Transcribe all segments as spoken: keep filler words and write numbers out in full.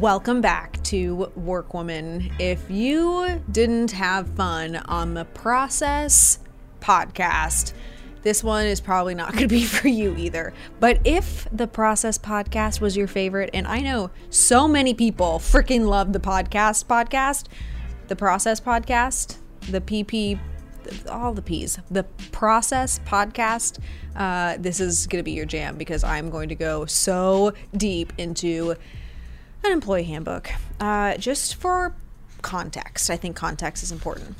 Welcome back to Work Woman. If you didn't have fun on the Process podcast, this one is probably not going to be for you either. But if the Process podcast was your favorite, and I know so many people freaking love the podcast podcast, the Process podcast, the P P, all the P's, the Process podcast, uh, this is going to be your jam because I'm going to go so deep into an employee handbook. Uh, just for context, I think context is important.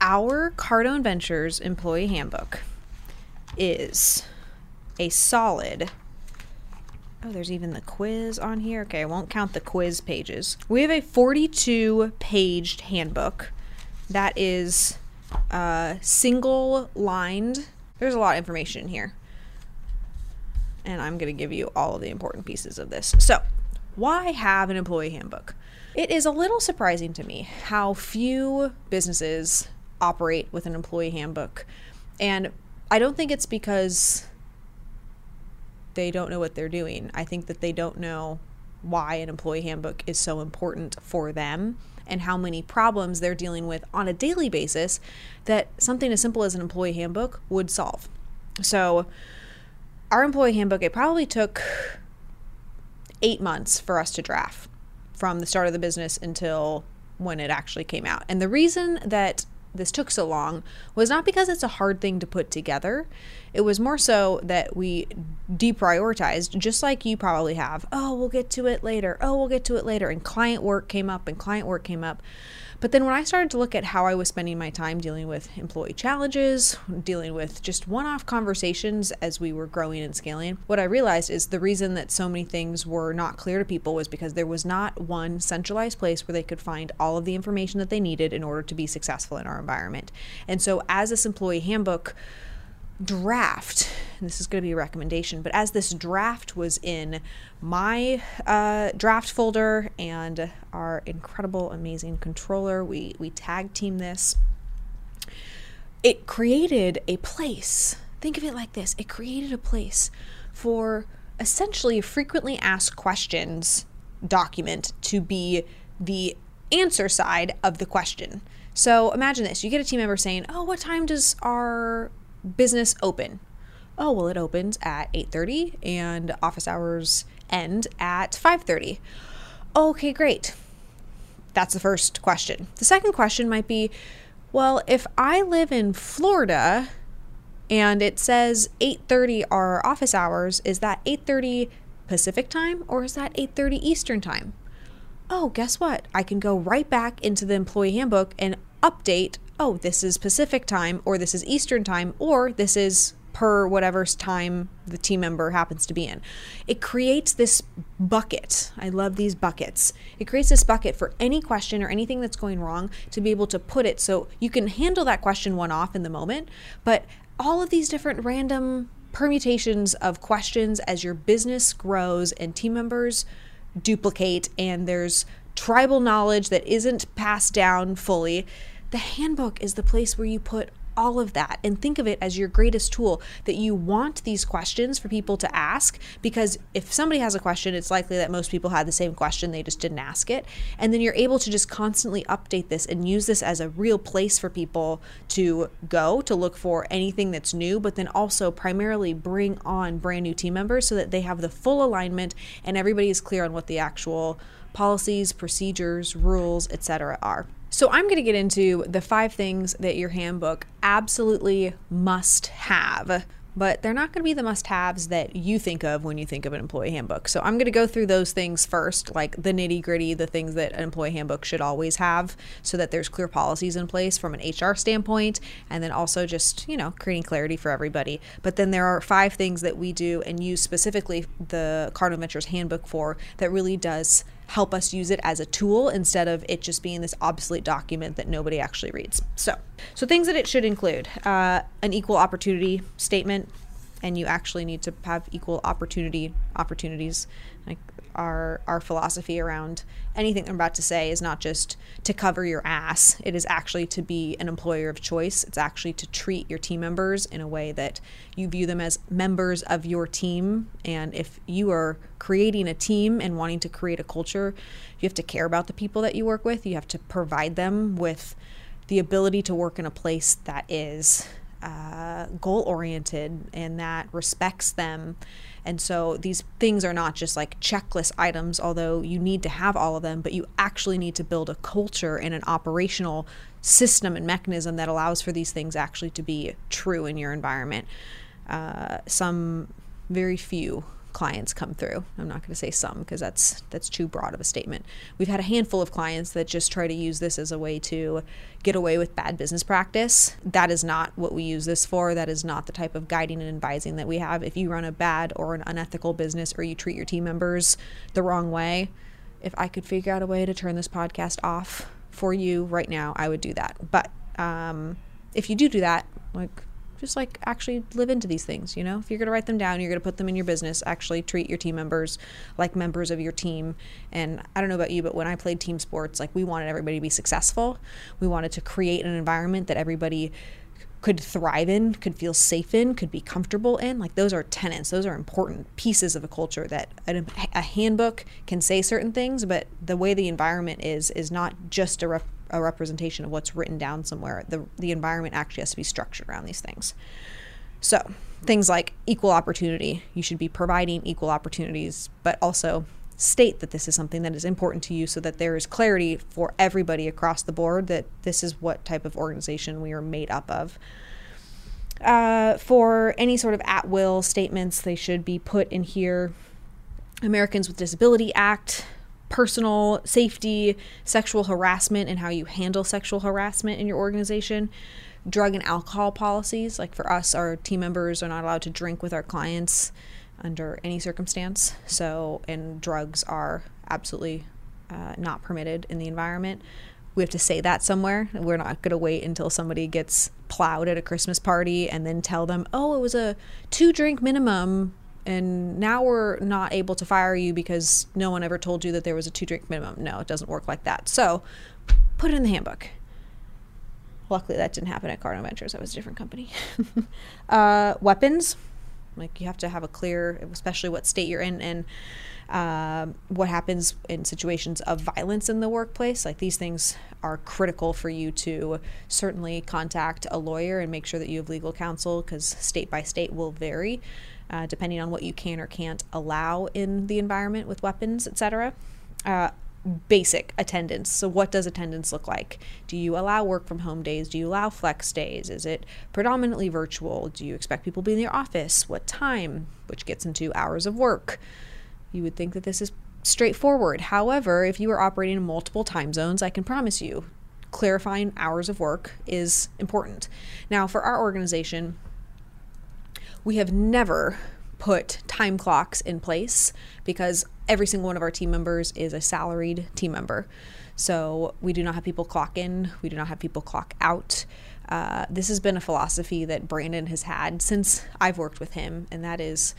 Our Cardone Ventures employee handbook is a solid, oh, there's even the quiz on here. Okay, I won't count the quiz pages. We have a forty-two page handbook that is uh, single lined. There's a lot of information in here, and I'm going to give you all of the important pieces of this. So, why have an employee handbook? It is a little surprising to me how few businesses operate with an employee handbook. And I don't think it's because they don't know what they're doing. I think that they don't know why an employee handbook is so important for them and how many problems they're dealing with on a daily basis that something as simple as an employee handbook would solve. So our employee handbook, it probably took eight months for us to draft from the start of the business until when it actually came out. And the reason that this took so long was not because it's a hard thing to put together. It was more so that we deprioritized, just like you probably have. Oh, we'll get to it later. Oh, we'll get to it later. And client work came up and client work came up. But then when I started to look at how I was spending my time dealing with employee challenges, dealing with just one-off conversations as we were growing and scaling, what I realized is the reason that so many things were not clear to people was because there was not one centralized place where they could find all of the information that they needed in order to be successful in our environment. And so as this employee handbook draft, and this is going to be a recommendation, but as this draft was in my uh, draft folder and our incredible, amazing controller, we, we tag team this, it created a place. Think of it like this. It created a place for essentially a frequently asked questions document to be the answer side of the question. So imagine this. You get a team member saying, oh, what time does our business open? Oh, well, it opens at eight thirty and office hours end at five thirty. Okay, great. That's the first question. The second question might be, well, if I live in Florida and it says eight thirty are office hours, is that eight thirty Pacific time or is that eight thirty Eastern time? Oh, guess what? I can go right back into the employee handbook and update, oh, this is Pacific time, or this is Eastern time, or this is per whatever time the team member happens to be in. It creates this bucket. I love these buckets. It creates this bucket for any question or anything that's going wrong to be able to put it so you can handle that question one off in the moment, but all of these different random permutations of questions as your business grows and team members duplicate and there's tribal knowledge that isn't passed down fully, the handbook is the place where you put all of that, and think of it as your greatest tool, that you want these questions for people to ask, because if somebody has a question, it's likely that most people had the same question, they just didn't ask it. And then you're able to just constantly update this and use this as a real place for people to go to look for anything that's new, but then also primarily bring on brand new team members so that they have the full alignment and everybody is clear on what the actual policies, procedures, rules, et cetera are. So I'm going to get into the five things that your handbook absolutely must have, but they're not going to be the must-haves that you think of when you think of an employee handbook. So I'm going to go through those things first, like the nitty-gritty, the things that an employee handbook should always have so that there's clear policies in place from an H R standpoint, and then also just, you know, creating clarity for everybody. But then there are five things that we do and use specifically the Cardinal Ventures handbook for that really does help us use it as a tool instead of it just being this obsolete document that nobody actually reads. So, so things that it should include, uh, an equal opportunity statement, and you actually need to have equal opportunity opportunities. Like our our philosophy around anything I'm about to say is not just to cover your ass. It is actually to be an employer of choice. It's actually to treat your team members in a way that you view them as members of your team. And if you are creating a team and wanting to create a culture, you have to care about the people that you work with. You have to provide them with the ability to work in a place that is uh, goal-oriented and that respects them. And so these things are not just like checklist items, although you need to have all of them, but you actually need to build a culture and an operational system and mechanism that allows for these things actually to be true in your environment. Uh, some very few clients come through. I'm not going to say some because that's that's too broad of a statement. We've had a handful of clients that just try to use this as a way to get away with bad business practice. That is not what we use this for. That is not the type of guiding and advising that we have. If you run a bad or an unethical business or you treat your team members the wrong way, if I could figure out a way to turn this podcast off for you right now, I would do that. But um, if you do do that, like just like actually live into these things, you know? If you're going to write them down, you're going to put them in your business, actually treat your team members like members of your team. And I don't know about you, but when I played team sports, like we wanted everybody to be successful. We wanted to create an environment that everybody could thrive in, could feel safe in, could be comfortable in. Like those are tenets. Those are important pieces of a culture that a, a handbook can say certain things, but the way the environment is, is not just a rep- a representation of what's written down somewhere. The the environment actually has to be structured around these things. So things like equal opportunity, you should be providing equal opportunities, but also state that this is something that is important to you so that there is clarity for everybody across the board that this is what type of organization we are made up of. Uh, for any sort of at-will statements, they should be put in here. Americans with Disability Act, personal safety, sexual harassment and how you handle sexual harassment in your organization, drug and alcohol policies. Like for us, our team members are not allowed to drink with our clients under any circumstance. So, and drugs are absolutely uh, not permitted in the environment. We have to say that somewhere. We're not going to wait until somebody gets plowed at a Christmas party and then tell them, oh, it was a two drink minimum, and now we're not able to fire you because no one ever told you that there was a two-drink minimum. No, it doesn't work like that. So put it in the handbook. Luckily, that didn't happen at Cardone Ventures. That was a different company. uh, weapons. Like you have to have a clear, especially what state you're in and uh, what happens in situations of violence in the workplace. Like these things are critical for you to certainly contact a lawyer and make sure that you have legal counsel, because state by state will vary uh, depending on what you can or can't allow in the environment with weapons, et cetera. Uh, Basic attendance. So what does attendance look like? Do you allow work from home days? Do you allow flex days? Is it predominantly virtual? Do you expect people to be in your office? What time? Which gets into hours of work. You would think that this is straightforward. However, if you are operating in multiple time zones, I can promise you clarifying hours of work is important. Now, for our organization, we have never put time clocks in place because every single one of our team members is a salaried team member. So we do not have people clock in. We do not have people clock out. Uh, this has been a philosophy that Brandon has had since I've worked with him. And that is,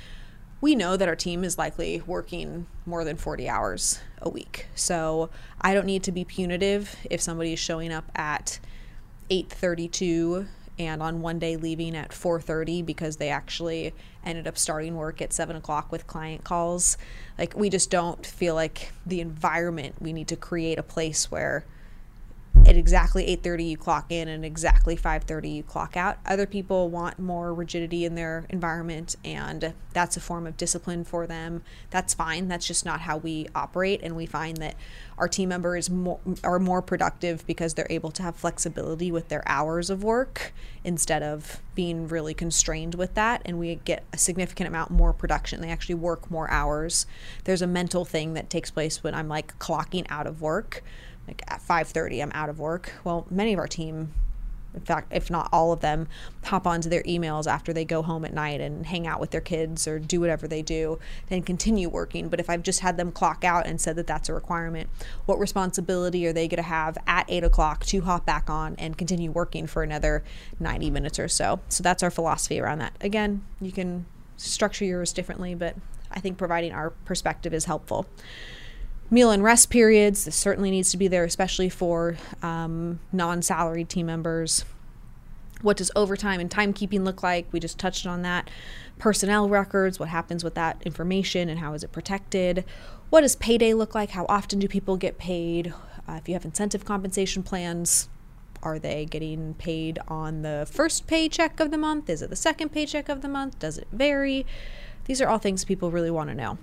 we know that our team is likely working more than forty hours a week. So I don't need to be punitive if somebody is showing up at eight thirty-two and on one day leaving at four thirty because they actually ended up starting work at seven o'clock with client calls. Like we just don't feel like the environment, we need to create a place where at exactly eight thirty you clock in and exactly five thirty you clock out. Other people want more rigidity in their environment, and that's a form of discipline for them. That's fine. That's just not how we operate, and we find that our team members more, are more productive because they're able to have flexibility with their hours of work instead of being really constrained with that, and we get a significant amount more production. They actually work more hours. There's a mental thing that takes place when I'm like clocking out of work. Like at five thirty, I'm out of work. Well, many of our team, in fact, if not all of them, hop onto their emails after they go home at night and hang out with their kids or do whatever they do, then continue working. But if I've just had them clock out and said that that's a requirement, what responsibility are they going to have at eight o'clock to hop back on and continue working for another ninety minutes or so? So that's our philosophy around that. Again, you can structure yours differently, but I think providing our perspective is helpful. Meal and rest periods, this certainly needs to be there, especially for um, non-salaried team members. What does overtime and timekeeping look like? We just touched on that. Personnel records, what happens with that information and how is it protected? What does payday look like? How often do people get paid? Uh, if you have incentive compensation plans, are they getting paid on the first paycheck of the month? Is it the second paycheck of the month? Does it vary? These are all things people really want to know.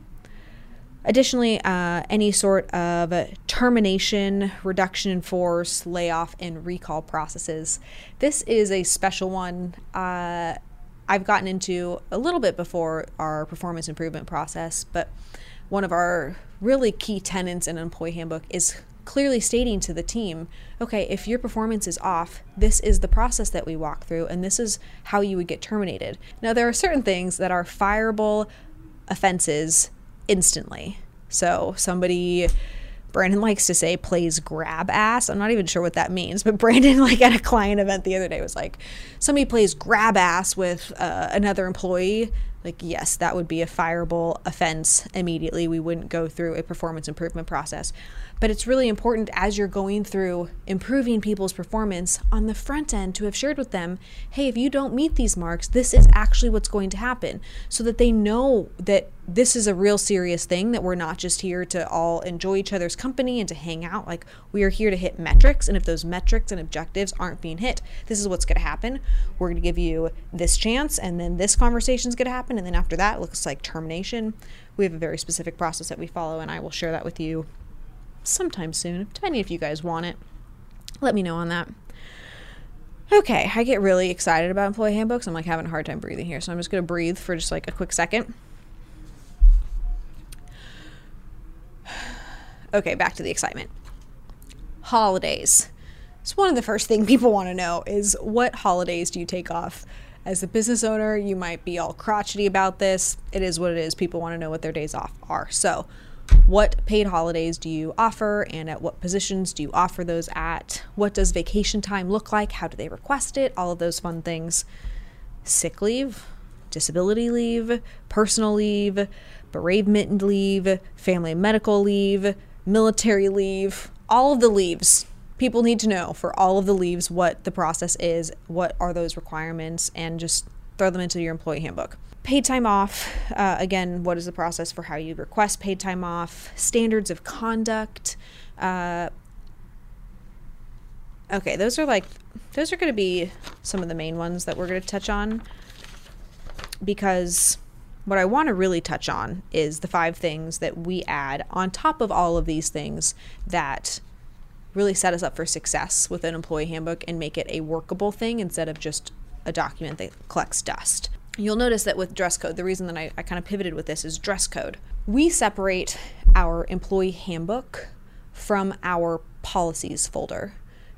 Additionally, uh, any sort of termination, reduction in force, layoff, and recall processes. This is a special one uh, I've gotten into a little bit before our performance improvement process, but one of our really key tenets in an employee handbook is clearly stating to the team, okay, if your performance is off, this is the process that we walk through, and this is how you would get terminated. Now, there are certain things that are fireable offenses instantly. So somebody, Brandon likes to say, plays grab ass. I'm not even sure what that means, but Brandon, like at a client event the other day, was like, somebody plays grab ass with uh, another employee. Like, yes, that would be a fireable offense immediately. We wouldn't go through a performance improvement process. But it's really important as you're going through improving people's performance on the front end to have shared with them, hey, if you don't meet these marks, this is actually what's going to happen, so that they know that this is a real serious thing, that we're not just here to all enjoy each other's company and to hang out. Like, we are here to hit metrics, and if those metrics and objectives aren't being hit, this is what's going to happen. We're going to give you this chance, and then this conversation is going to happen, and then after that it looks like termination. We have a very specific process that we follow, and I will share that with you sometime soon, depending if you guys want it. Let me know on that. Okay, I get really excited about employee handbooks. I'm like having a hard time breathing here, so I'm just going to breathe for just like a quick second. Okay, back to the excitement. Holidays. It's one of the first things people want to know is, what holidays do you take off? As a business owner, you might be all crotchety about this. It is what it is. People want to know what their days off are. So what paid holidays do you offer, and at what positions do you offer those at? What does vacation time look like? How do they request it? All of those fun things. Sick leave, disability leave, personal leave, bereavement leave, family medical leave, military leave, all of the leaves. People need to know for all of the leaves what the process is, what are those requirements, and just throw them into your employee handbook. Paid time off, uh, again, what is the process for how you request paid time off, standards of conduct. Uh, okay, those are like, those are going to be some of the main ones that we're going to touch on, because what I want to really touch on is the five things that we add on top of all of these things that really set us up for success with an employee handbook and make it a workable thing instead of just a document that collects dust. You'll notice that with dress code, the reason that I, I kind of pivoted with this is dress code. We separate our employee handbook from our policies folder,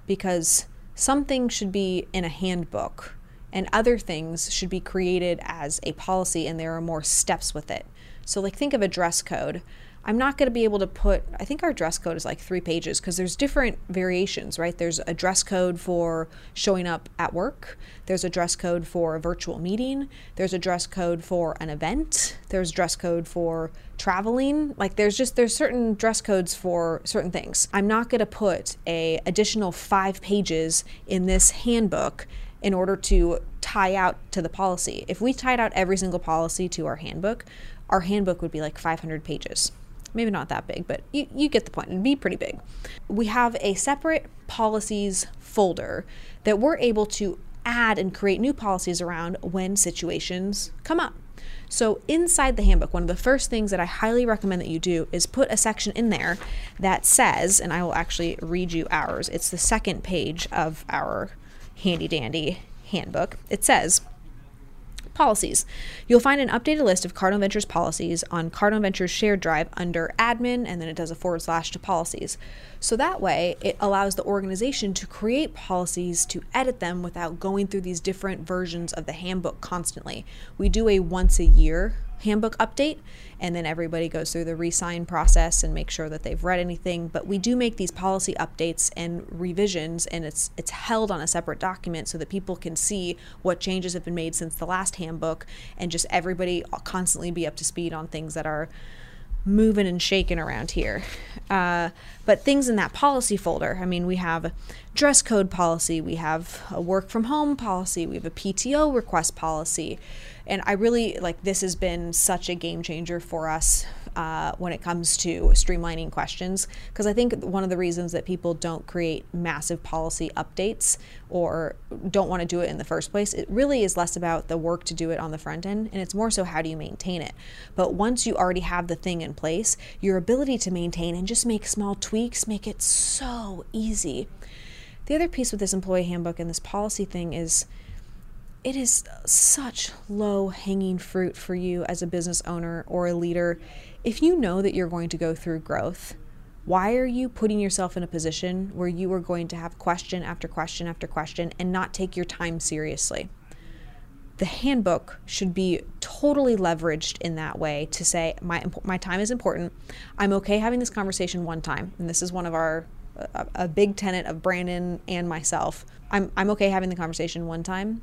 because some things should be in a handbook and other things should be created as a policy, and there are more steps with it. So like, think of a dress code. I'm not going to be able to put, I think our dress code is like three pages because there's different variations, right? There's a dress code for showing up at work. There's a dress code for a virtual meeting. There's a dress code for an event. There's dress code for traveling. Like, there's just, there's certain dress codes for certain things. I'm not going to put a additional five pages in this handbook in order to tie out to the policy. If we tied out every single policy to our handbook, our handbook would be like five hundred pages. Maybe not that big, but you, you get the point. It'd be pretty big. We have a separate policies folder that we're able to add and create new policies around when situations come up. So inside the handbook, one of the first things that I highly recommend that you do is put a section in there that says, and I will actually read you ours. It's the second page of our handy dandy handbook. It says, policies. You'll find an updated list of Cardone Ventures policies on Cardone Ventures shared drive under admin, and then it does a forward slash to policies. So that way it allows the organization to create policies, to edit them without going through these different versions of the handbook constantly. We do a once a year handbook update, and then everybody goes through the re-sign process and make sure that they've read anything. But we do make these policy updates and revisions, and it's it's held on a separate document so that people can see what changes have been made since the last handbook, and just everybody constantly be up to speed on things that are moving and shaking around here. Uh, but things in that policy folder, I mean, we have a dress code policy, we have a work from home policy, we have a P T O request policy. And I really, like, this has been such a game changer for us uh, when it comes to streamlining questions, because I think one of the reasons that people don't create massive policy updates or don't want to do it in the first place, it really is less about the work to do it on the front end, and it's more so how do you maintain it. But once you already have the thing in place, your ability to maintain and just make small tweaks make it so easy. The other piece with this employee handbook and this policy thing is, it is such low-hanging fruit for you as a business owner or a leader. If you know that you're going to go through growth, why are you putting yourself in a position where you are going to have question after question after question and not take your time seriously? The handbook should be totally leveraged in that way to say, my, my time is important. I'm okay having this conversation one time, and this is one of our a, a big tenet of Brandon and myself. I'm, I'm okay having the conversation one time,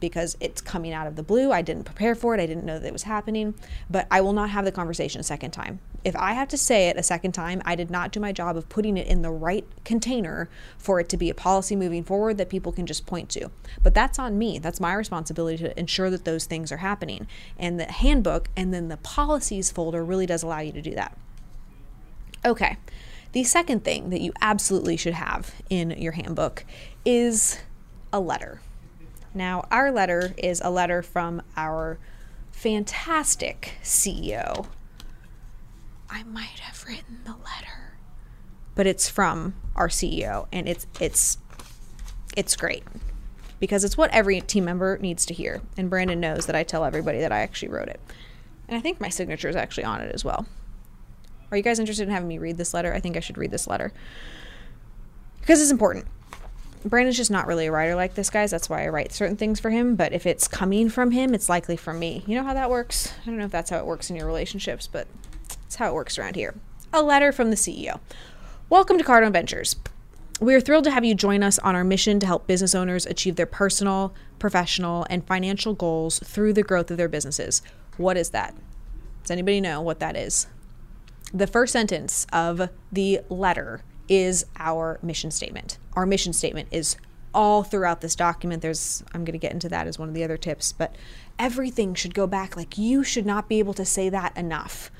because it's coming out of the blue. I didn't prepare for it. I didn't know that it was happening, but I will not have the conversation a second time. If I have to say it a second time, I did not do my job of putting it in the right container for it to be a policy moving forward that people can just point to. But that's on me. That's my responsibility to ensure that those things are happening. And the handbook and then the policies folder really does allow you to do that. Okay, the second thing that you absolutely should have in your handbook is a letter. Now, our letter is a letter from our fantastic C E O. I might have written the letter, but it's from our C E O, and it's it's it's great because it's what every team member needs to hear. And Brandon knows that I tell everybody that I actually wrote it, and I think my signature is actually on it as well. Are you guys interested in having me read this letter? I think I should read this letter because it's important. Brandon's just not really a writer like this, guys. That's why I write certain things for him. But if it's coming from him, it's likely from me. You know how that works? I don't know if that's how it works in your relationships, but it's how it works around here. A letter from the C E O. Welcome to Cardone Ventures. We are thrilled to have you join us on our mission to help business owners achieve their personal, professional, and financial goals through the growth of their businesses. What is that? Does anybody know what that is? The first sentence of the letter is our mission statement. Our mission statement is all throughout this document. There's, I'm going to get into that as one of the other tips, but everything should go back. Like, you should not be able to say that enough.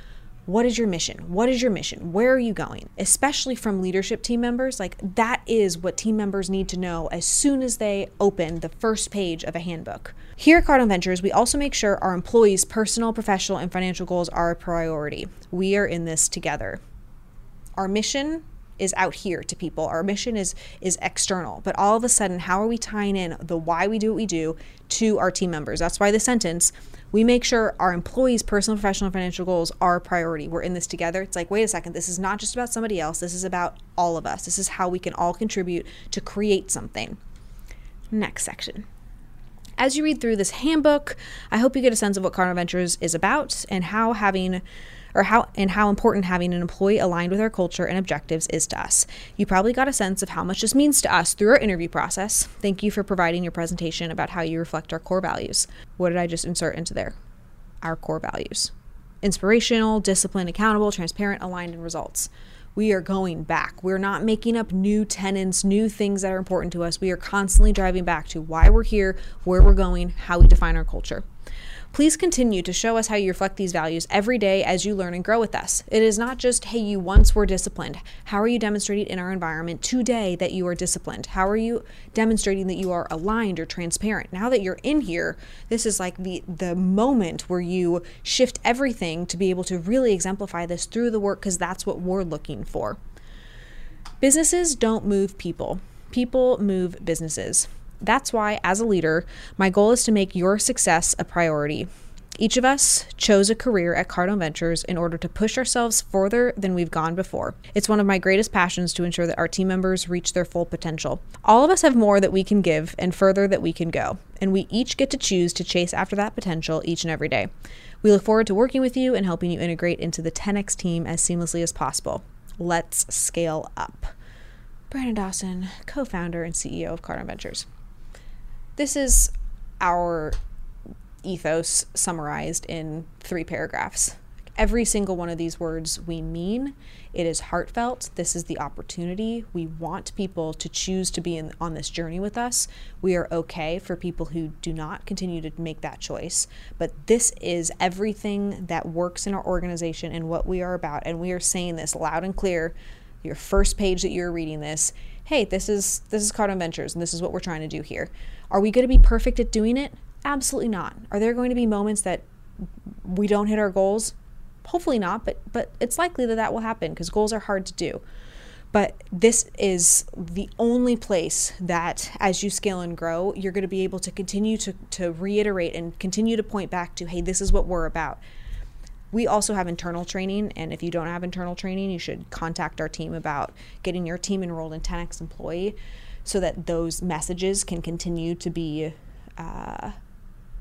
What is your mission? What is your mission? Where are you going? Especially from leadership team members, like, that is what team members need to know as soon as they open the first page of a handbook. Here at Cardone Ventures, we also make sure our employees' personal, professional, and financial goals are a priority. We are in this together. Our mission is out here to people. Our mission is is external, but all of a sudden, how are we tying in the why we do what we do to our team members? That's why the sentence, we make sure our employees' personal, professional, and financial goals are a priority. We're in this together. It's like, wait a second, this is not just about somebody else. This is about all of us. This is how we can all contribute to create something. Next section. As you read through this handbook, I hope you get a sense of what Cardone Ventures is about and how having or how and how important having an employee aligned with our culture and objectives is to us. You probably got a sense of how much this means to us through our interview process. Thank you for providing your presentation about how you reflect our core values. What did I just insert into there? Our core values. Inspirational, disciplined, accountable, transparent, aligned, and results. We are going back. We're not making up new tenets, new things that are important to us. We are constantly driving back to why we're here, where we're going, how we define our culture. Please continue to show us how you reflect these values every day as you learn and grow with us. It is not just, hey, you once were disciplined. How are you demonstrating in our environment today that you are disciplined? How are you demonstrating that you are aligned or transparent? Now that you're in here, this is like the, the moment where you shift everything to be able to really exemplify this through the work, because that's what we're looking for. Businesses don't move people. People move businesses. That's why, as a leader, my goal is to make your success a priority. Each of us chose a career at Cardone Ventures in order to push ourselves further than we've gone before. It's one of my greatest passions to ensure that our team members reach their full potential. All of us have more that we can give and further that we can go, and we each get to choose to chase after that potential each and every day. We look forward to working with you and helping you integrate into the ten X team as seamlessly as possible. Let's scale up. Brandon Dawson, co-founder and C E O of Cardone Ventures. This is our ethos summarized in three paragraphs. Every single one of these words we mean. It is heartfelt. This is the opportunity. We want people to choose to be in, on this journey with us. We are okay for people who do not continue to make that choice. But this is everything that works in our organization and what we are about. And we are saying this loud and clear. Your first page that you're reading this, hey, this is, this is Cardone Ventures and this is what we're trying to do here. Are we going to be perfect at doing it? Absolutely not. Are there going to be moments that we don't hit our goals? Hopefully not, but but it's likely that that will happen because goals are hard to do. But this is the only place that as you scale and grow, you're going to be able to continue to, to reiterate and continue to point back to, hey, this is what we're about. We also have internal training, and if you don't have internal training, you should contact our team about getting your team enrolled in ten X Employee so that those messages can continue to be uh,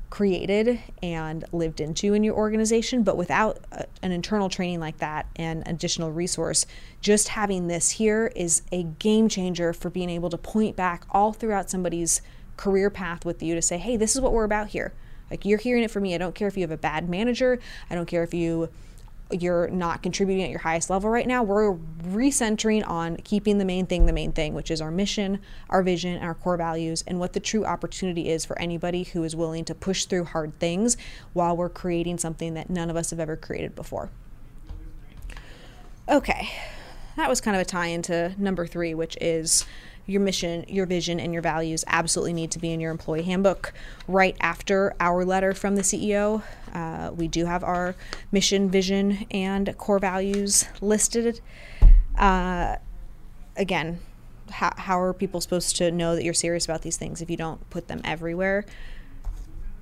created and lived into in your organization. But without a, an internal training like that and additional resource, just having this here is a game changer for being able to point back all throughout somebody's career path with you to say, hey, this is what we're about here. Like, you're hearing it from me. I don't care if you have a bad manager. I don't care if you you're not contributing at your highest level right now. We're recentering on keeping the main thing the main thing, which is our mission, our vision, and our core values, and what the true opportunity is for anybody who is willing to push through hard things while we're creating something that none of us have ever created before. Okay, that was kind of a tie into number three, which is your mission, your vision, and your values absolutely need to be in your employee handbook. Right after our letter from the C E O, uh, we do have our mission, vision, and core values listed. Uh, again, how, how are people supposed to know that you're serious about these things if you don't put them everywhere?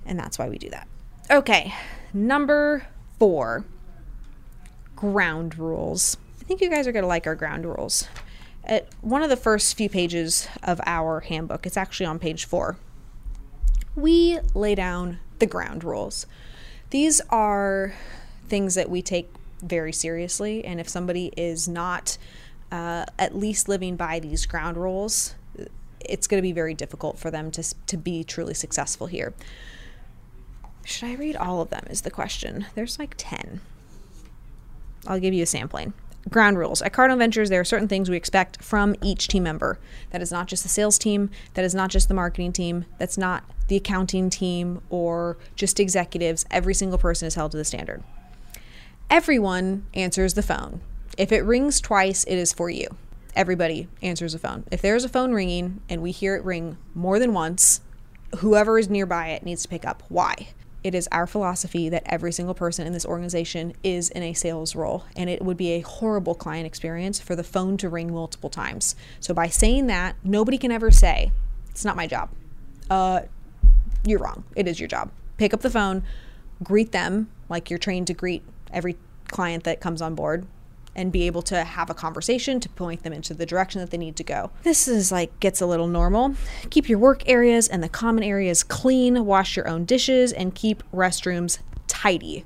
And that's why we do that. Okay, number four, ground rules. I think you guys are going to like our ground rules. At one of the first few pages of our handbook, it's actually on page four, we lay down the ground rules. These are things that we take very seriously, and if somebody is not uh, at least living by these ground rules, it's going to be very difficult for them to, to be truly successful here. Should I read all of them is the question. There's like ten. I'll give you a sampling. Ground rules. At Cardone Ventures, there are certain things we expect from each team member. That is not just the sales team. That is not just the marketing team. That's not the accounting team or just executives. Every single person is held to the standard. Everyone answers the phone. If it rings twice, it is for you. Everybody answers the phone. If there is a phone ringing and we hear it ring more than once, whoever is nearby it needs to pick up. Why? It is our philosophy that every single person in this organization is in a sales role, and it would be a horrible client experience for the phone to ring multiple times. So by saying that, nobody can ever say, it's not my job. Uh, you're wrong. It is your job. Pick up the phone, greet them like you're trained to greet every client that comes on board, and be able to have a conversation to point them into the direction that they need to go. This is like, gets a little normal. Keep your work areas and the common areas clean, wash your own dishes, and keep restrooms tidy.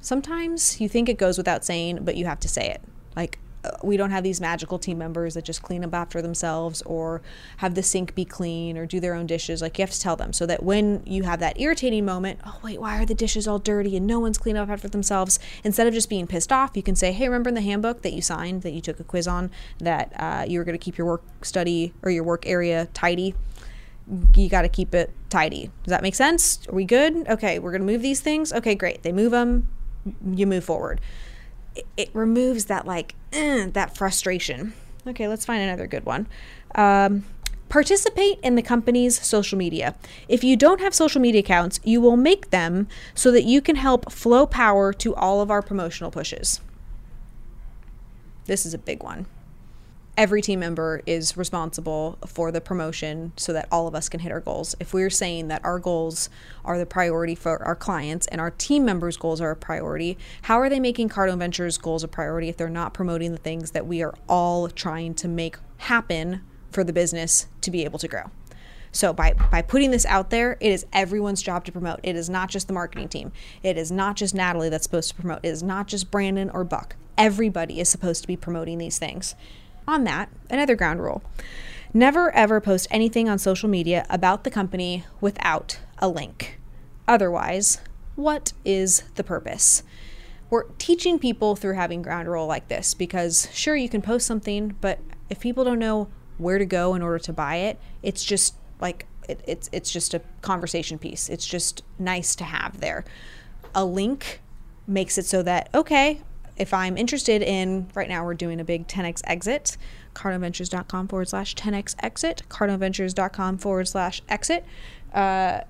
Sometimes you think it goes without saying, but you have to say it. Like, we don't have these magical team members that just clean up after themselves or have the sink be clean or do their own dishes. Like, you have to tell them so that when you have that irritating moment, oh wait, why are the dishes all dirty and no one's cleaning up after themselves? Instead of just being pissed off, you can say, hey, remember in the handbook that you signed, that you took a quiz on, that uh, you were going to keep your work study or your work area tidy? You got to keep it tidy. Does that make sense? Are we good? Okay, we're going to move these things. Okay, great. They move them. You move forward. It removes that like eh, that frustration. Okay, let's find another good one. Um, participate in the company's social media. If you don't have social media accounts, you will make them so that you can help flow power to all of our promotional pushes. This is a big one. Every team member is responsible for the promotion so that all of us can hit our goals. If we're saying that our goals are the priority for our clients and our team members' goals are a priority, how are they making Cardone Ventures' goals a priority if they're not promoting the things that we are all trying to make happen for the business to be able to grow? So by, by putting this out there, it is everyone's job to promote. It is not just the marketing team. It is not just Natalie that's supposed to promote. It is not just Brandon or Buck. Everybody is supposed to be promoting these things. On that, another ground rule. Never ever post anything on social media about the company without a link. Otherwise, what is the purpose? We're teaching people through having ground rule like this, because sure, you can post something, but if people don't know where to go in order to buy it, it's just like, it, it's, it's just a conversation piece. It's just nice to have there. A link makes it so that, okay, if I'm interested in, right now we're doing a big ten X exit, cardoneventures.com forward slash 10X exit, cardoneventures.com forward slash exit. Uh,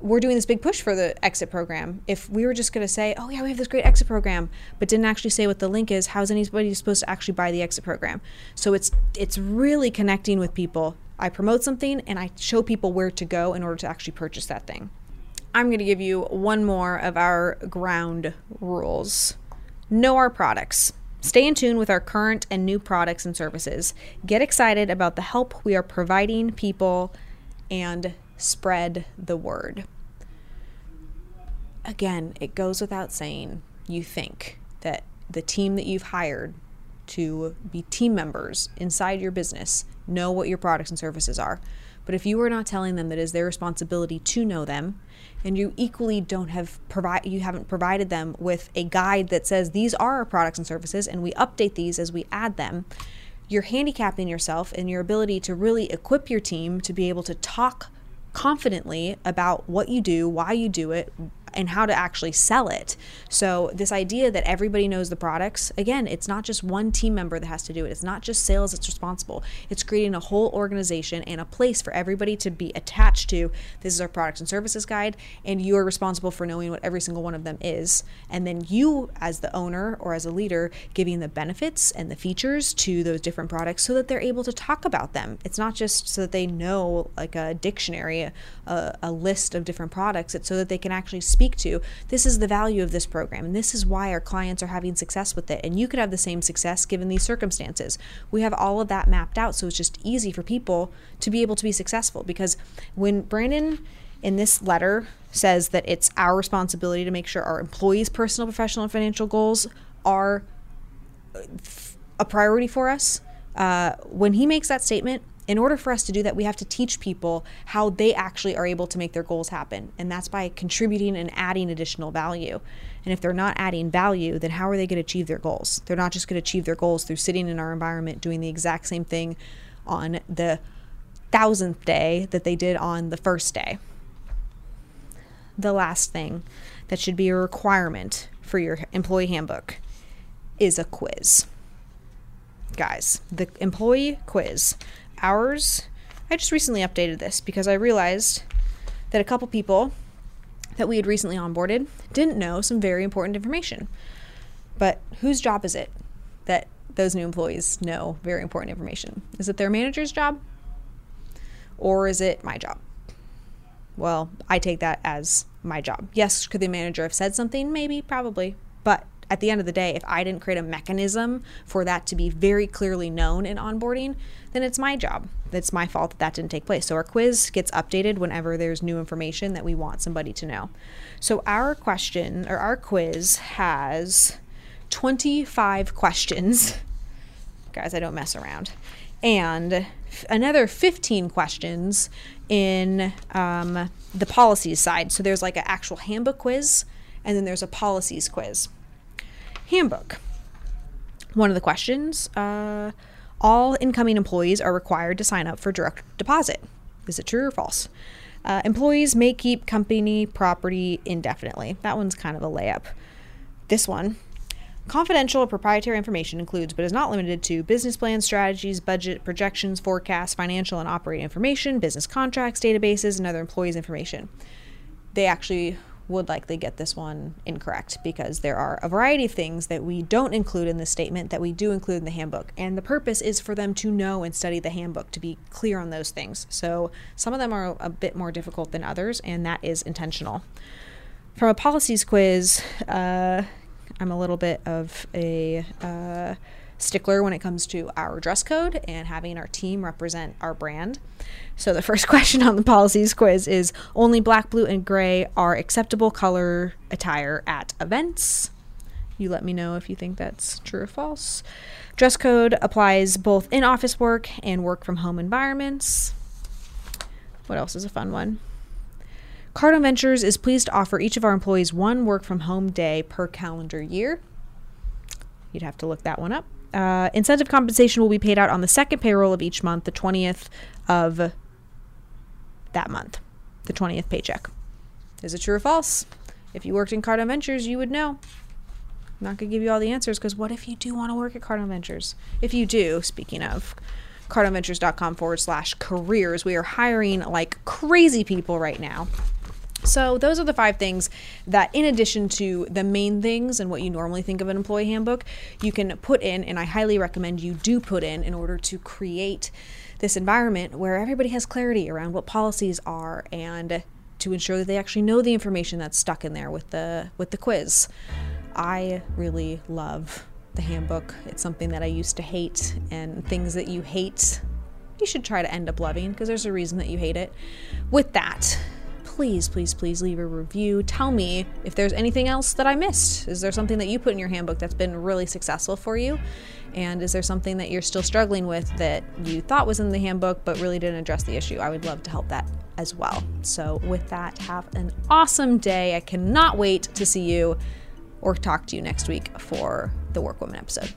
we're doing this big push for the exit program. If we were just going to say, oh yeah, we have this great exit program, but didn't actually say what the link is, how's anybody supposed to actually buy the exit program? So it's, it's really connecting with people. I promote something and I show people where to go in order to actually purchase that thing. I'm going to give you one more of our ground rules. Know our products. Stay in tune with our current and new products and services. Get excited about the help we are providing people and spread the word. Again, it goes without saying, you think that the team that you've hired to be team members inside your business know what your products and services are. But if you are not telling them that it is their responsibility to know them, and you equally don't have provide you haven't provided them with a guide that says these are our products and services and we update these as we add them, you're handicapping yourself in your ability to really equip your team to be able to talk confidently about what you do, why you do it, and how to actually sell it. So this idea that everybody knows the products, again, it's not just one team member that has to do it. It's not just sales that's responsible. It's creating a whole organization and a place for everybody to be attached to. This is our products and services guide, and you're responsible for knowing what every single one of them is. And then you, as the owner or as a leader, giving the benefits and the features to those different products so that they're able to talk about them. It's not just so that they know like a dictionary, a, a list of different products. It's so that they can actually speak to, this is the value of this program, and this is why our clients are having success with it, and you could have the same success given these circumstances. We have all of that mapped out, so it's just easy for people to be able to be successful. Because when Brandon in this letter says that it's our responsibility to make sure our employees' personal, professional, and financial goals are a priority for us, uh, when he makes that statement, in order for us to do that, we have to teach people how they actually are able to make their goals happen. And that's by contributing and adding additional value. And if they're not adding value, then how are they going to achieve their goals? They're not just going to achieve their goals through sitting in our environment doing the exact same thing on the thousandth day that they did on the first day. The last thing that should be a requirement for your employee handbook is a quiz. Guys, the employee quiz. Ours, I just recently updated this because I realized that a couple people that we had recently onboarded didn't know some very important information. But whose job is it that those new employees know very important information? Is it their manager's job? Or is it my job? Well, I take that as my job. Yes, could the manager have said something? Maybe, probably. But at the end of the day, if I didn't create a mechanism for that to be very clearly known in onboarding, then it's my job. It's my fault that that didn't take place. So our quiz gets updated whenever there's new information that we want somebody to know. So our question or our quiz has twenty-five questions. Guys, I don't mess around. And another fifteen questions in um, the policies side. So there's like an actual handbook quiz, and then there's a policies quiz. Handbook. One of the questions, uh, all incoming employees are required to sign up for direct deposit. Is it true or false? Uh, employees may keep company property indefinitely. That one's kind of a layup. This one, confidential or proprietary information includes but is not limited to business plans, strategies, budget, projections, forecasts, financial and operating information, business contracts, databases, and other employees' information. They actually would likely get this one incorrect because there are a variety of things that we don't include in the statement that we do include in the handbook. And the purpose is for them to know and study the handbook, to be clear on those things. So some of them are a bit more difficult than others, and that is intentional. From a policies quiz, uh, I'm a little bit of a uh, stickler when it comes to our dress code and having our team represent our brand. So the first question on the policies quiz is, only black, blue, and gray are acceptable color attire at events. You let me know if you think that's true or false. Dress code applies both in office work and work from home environments. What else is a fun one? Cardone Ventures is pleased to offer each of our employees one work from home day per calendar year. You'd have to look that one up. Uh, incentive compensation will be paid out on the second payroll of each month, the twentieth of that month, the twentieth paycheck. Is it true or false? If you worked in Cardone Ventures, you would know. I'm not going to give you all the answers because what if you do want to work at Cardone Ventures? If you do, speaking of, cardone ventures dot com forward slash careers. We are hiring like crazy people right now. So those are the five things that, in addition to the main things and what you normally think of an employee handbook, you can put in, and I highly recommend you do put in, in order to create this environment where everybody has clarity around what policies are and to ensure that they actually know the information that's stuck in there with the with the quiz. I really love the handbook. It's something that I used to hate, and things that you hate, you should try to end up loving because there's a reason that you hate it. With that, please, please, please leave a review. Tell me if there's anything else that I missed. Is there something that you put in your handbook that's been really successful for you? And is there something that you're still struggling with that you thought was in the handbook but really didn't address the issue? I would love to help that as well. So with that, have an awesome day. I cannot wait to see you or talk to you next week for the Work Woman episode.